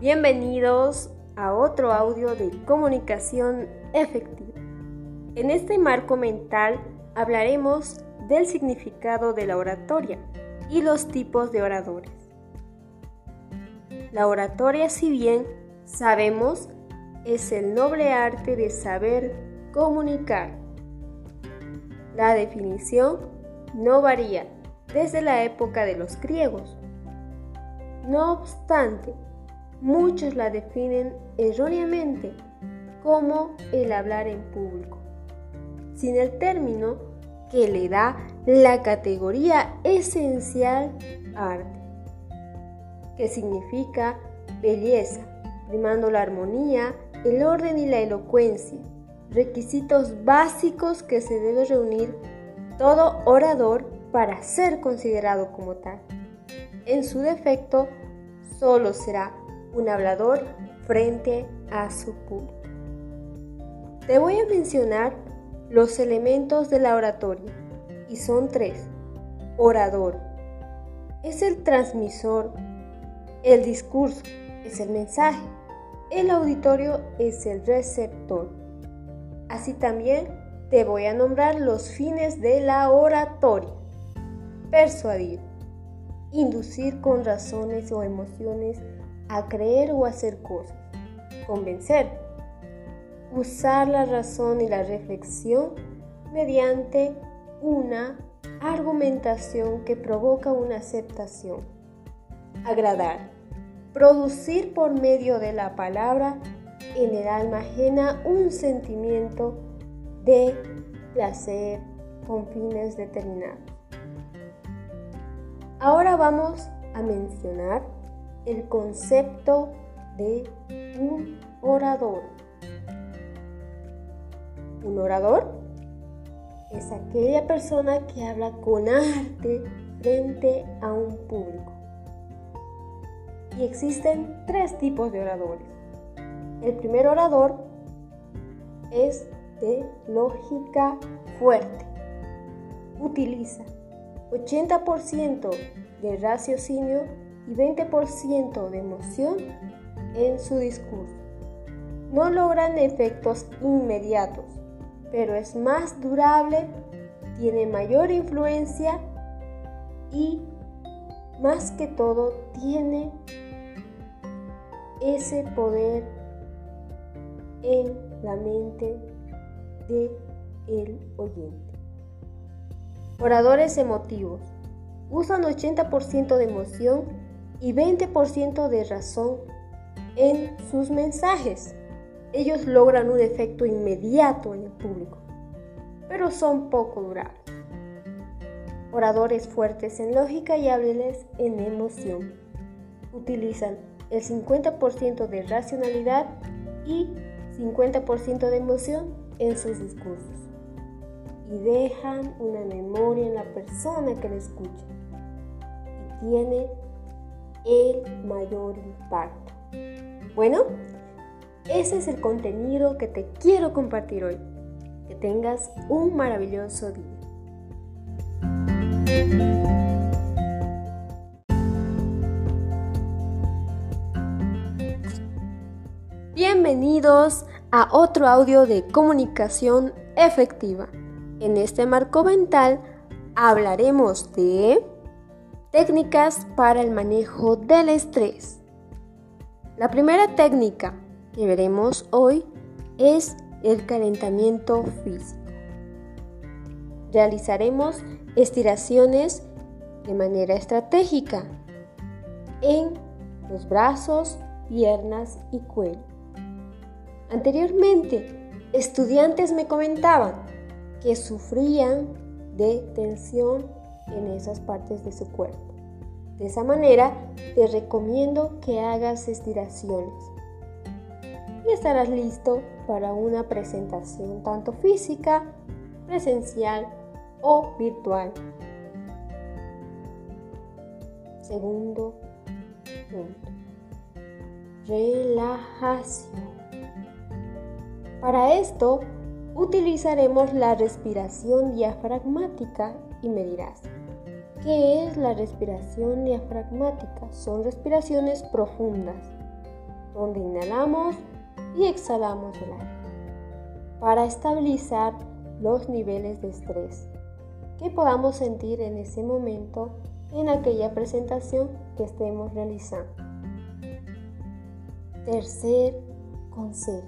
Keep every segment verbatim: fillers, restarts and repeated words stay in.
Bienvenidos a otro audio de comunicación efectiva. En este marco mental hablaremos del significado de la oratoria y los tipos de oradores. La oratoria, si bien sabemos, es el noble arte de saber comunicar. La definición no varía desde la época de los griegos. No obstante, muchos la definen erróneamente como el hablar en público, sin el término que le da la categoría esencial arte, que significa belleza, primando la armonía, el orden y la elocuencia, requisitos básicos que se debe reunir todo orador para ser considerado como tal. En su defecto, solo será un hablador frente a su público. Te voy a mencionar los elementos de la oratoria y son tres. Orador es el transmisor, el discurso es el mensaje, el auditorio es el receptor. Así también te voy a nombrar los fines de la oratoria. Persuadir, inducir con razones o emociones a creer o hacer cosas. Convencer, usar la razón y la reflexión mediante una argumentación que provoca una aceptación. Agradar, producir por medio de la palabra en el alma ajena un sentimiento de placer con fines determinados. Ahora vamos a mencionar el concepto de un orador. Un orador es aquella persona que habla con arte frente a un público. Y existen tres tipos de oradores. El primer orador es de lógica fuerte. Utiliza ochenta por ciento de raciocinio y veinte por ciento de emoción en su discurso. No logran efectos inmediatos, pero es más durable, tiene mayor influencia y, más que todo, tiene ese poder en la mente del oyente. Oradores emotivos usan ochenta por ciento de emoción y veinte por ciento de razón en sus mensajes. Ellos logran un efecto inmediato en el público, pero son poco durables. Oradores fuertes en lógica y hábiles en emoción. Utilizan el cincuenta por ciento de racionalidad y cincuenta por ciento de emoción en sus discursos y dejan una memoria en la persona que le escucha y tiene el mayor impacto. Bueno, ese es el contenido que te quiero compartir hoy. Que tengas un maravilloso día. Bienvenidos a otro audio de comunicación efectiva. En este marco mental hablaremos de técnicas para el manejo del estrés. La primera técnica que veremos hoy es el calentamiento físico. Realizaremos estiraciones de manera estratégica en los brazos, piernas y cuello. Anteriormente, estudiantes me comentaban que sufrían de tensión en esas partes de su cuerpo. De esa manera, te recomiendo que hagas estiraciones y estarás listo para una presentación tanto física, presencial o virtual. Segundo punto. Relajación. Para esto, utilizaremos la respiración diafragmática y me dirás, ¿qué es la respiración diafragmática? Son respiraciones profundas donde inhalamos y exhalamos el aire, para estabilizar los niveles de estrés que podamos sentir en ese momento en aquella presentación que estemos realizando. Tercer consejo,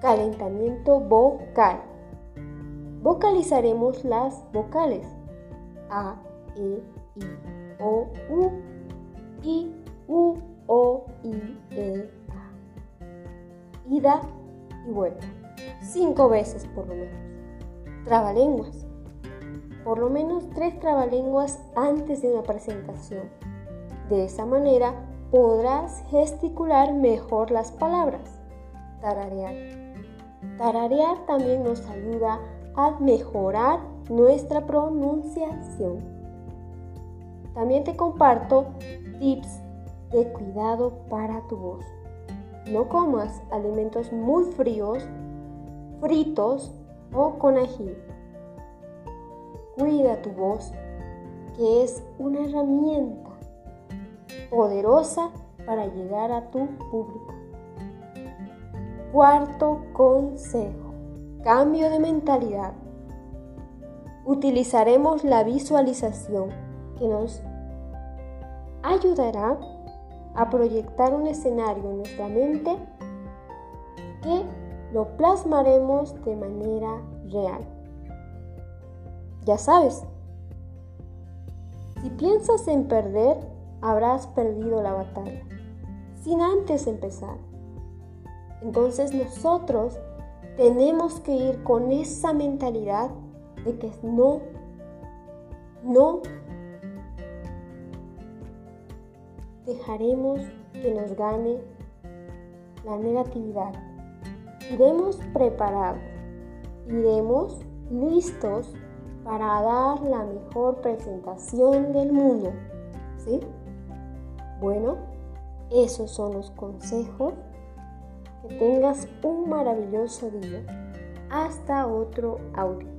calentamiento vocal. Vocalizaremos las vocales A, E, I, O, U, I, U, O, I, E, A. Ida y vuelta, cinco veces por lo menos. Trabalenguas, por lo menos tres trabalenguas antes de una presentación. De esa manera podrás gesticular mejor las palabras. Tararear. Tararear también nos ayuda a mejorar nuestra pronunciación. También te comparto tips de cuidado para tu voz. No comas alimentos muy fríos, fritos o con ají. Cuida tu voz, que es una herramienta poderosa para llegar a tu público. Cuarto consejo, cambio de mentalidad. Utilizaremos la visualización que nos ayudará a proyectar un escenario en nuestra mente que lo plasmaremos de manera real. Ya sabes, si piensas en perder, habrás perdido la batalla, sin antes empezar. Entonces nosotros tenemos que ir con esa mentalidad de que no, no dejaremos que nos gane la negatividad. Iremos preparados, iremos listos para dar la mejor presentación del mundo, ¿sí? Bueno, esos son los consejos. Que tengas un maravilloso día. Hasta otro audio.